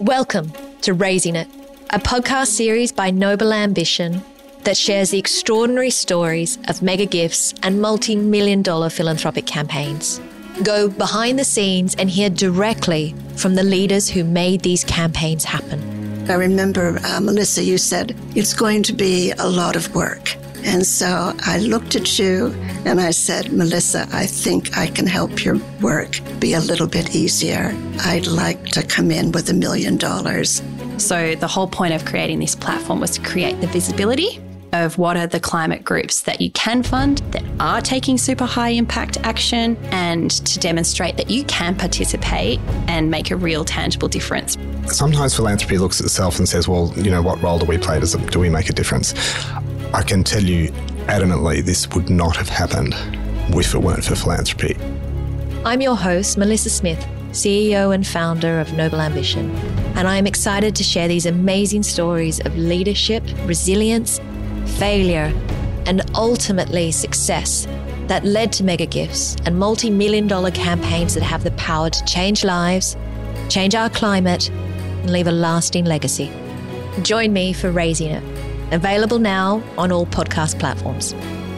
Welcome to Raising It, a podcast series by Noble Ambition that shares the extraordinary stories of mega gifts and multi-million-dollar philanthropic campaigns. Go behind the scenes and hear directly from the leaders who made these campaigns happen. I remember, Melissa, you said, it's going to be a lot of work. And so I looked at you and I said, Melissa, I think I can help your work be a little bit easier. I'd like to come in with $1 million. So the whole point of creating this platform was to create the visibility of what are the climate groups that you can fund that are taking super high impact action, and to demonstrate that you can participate and make a real tangible difference. Sometimes philanthropy looks at itself and says, well, you know, what role do we play? Do we make a difference? I can tell you adamantly this would not have happened if it weren't for philanthropy. I'm your host, Melissa Smith, CEO and founder of Noble Ambition, and I am excited to share these amazing stories of leadership, resilience, failure, and ultimately success that led to mega gifts and multi-million-dollar campaigns that have the power to change lives, change our climate, and leave a lasting legacy. Join me for Raising It. Available now on all podcast platforms.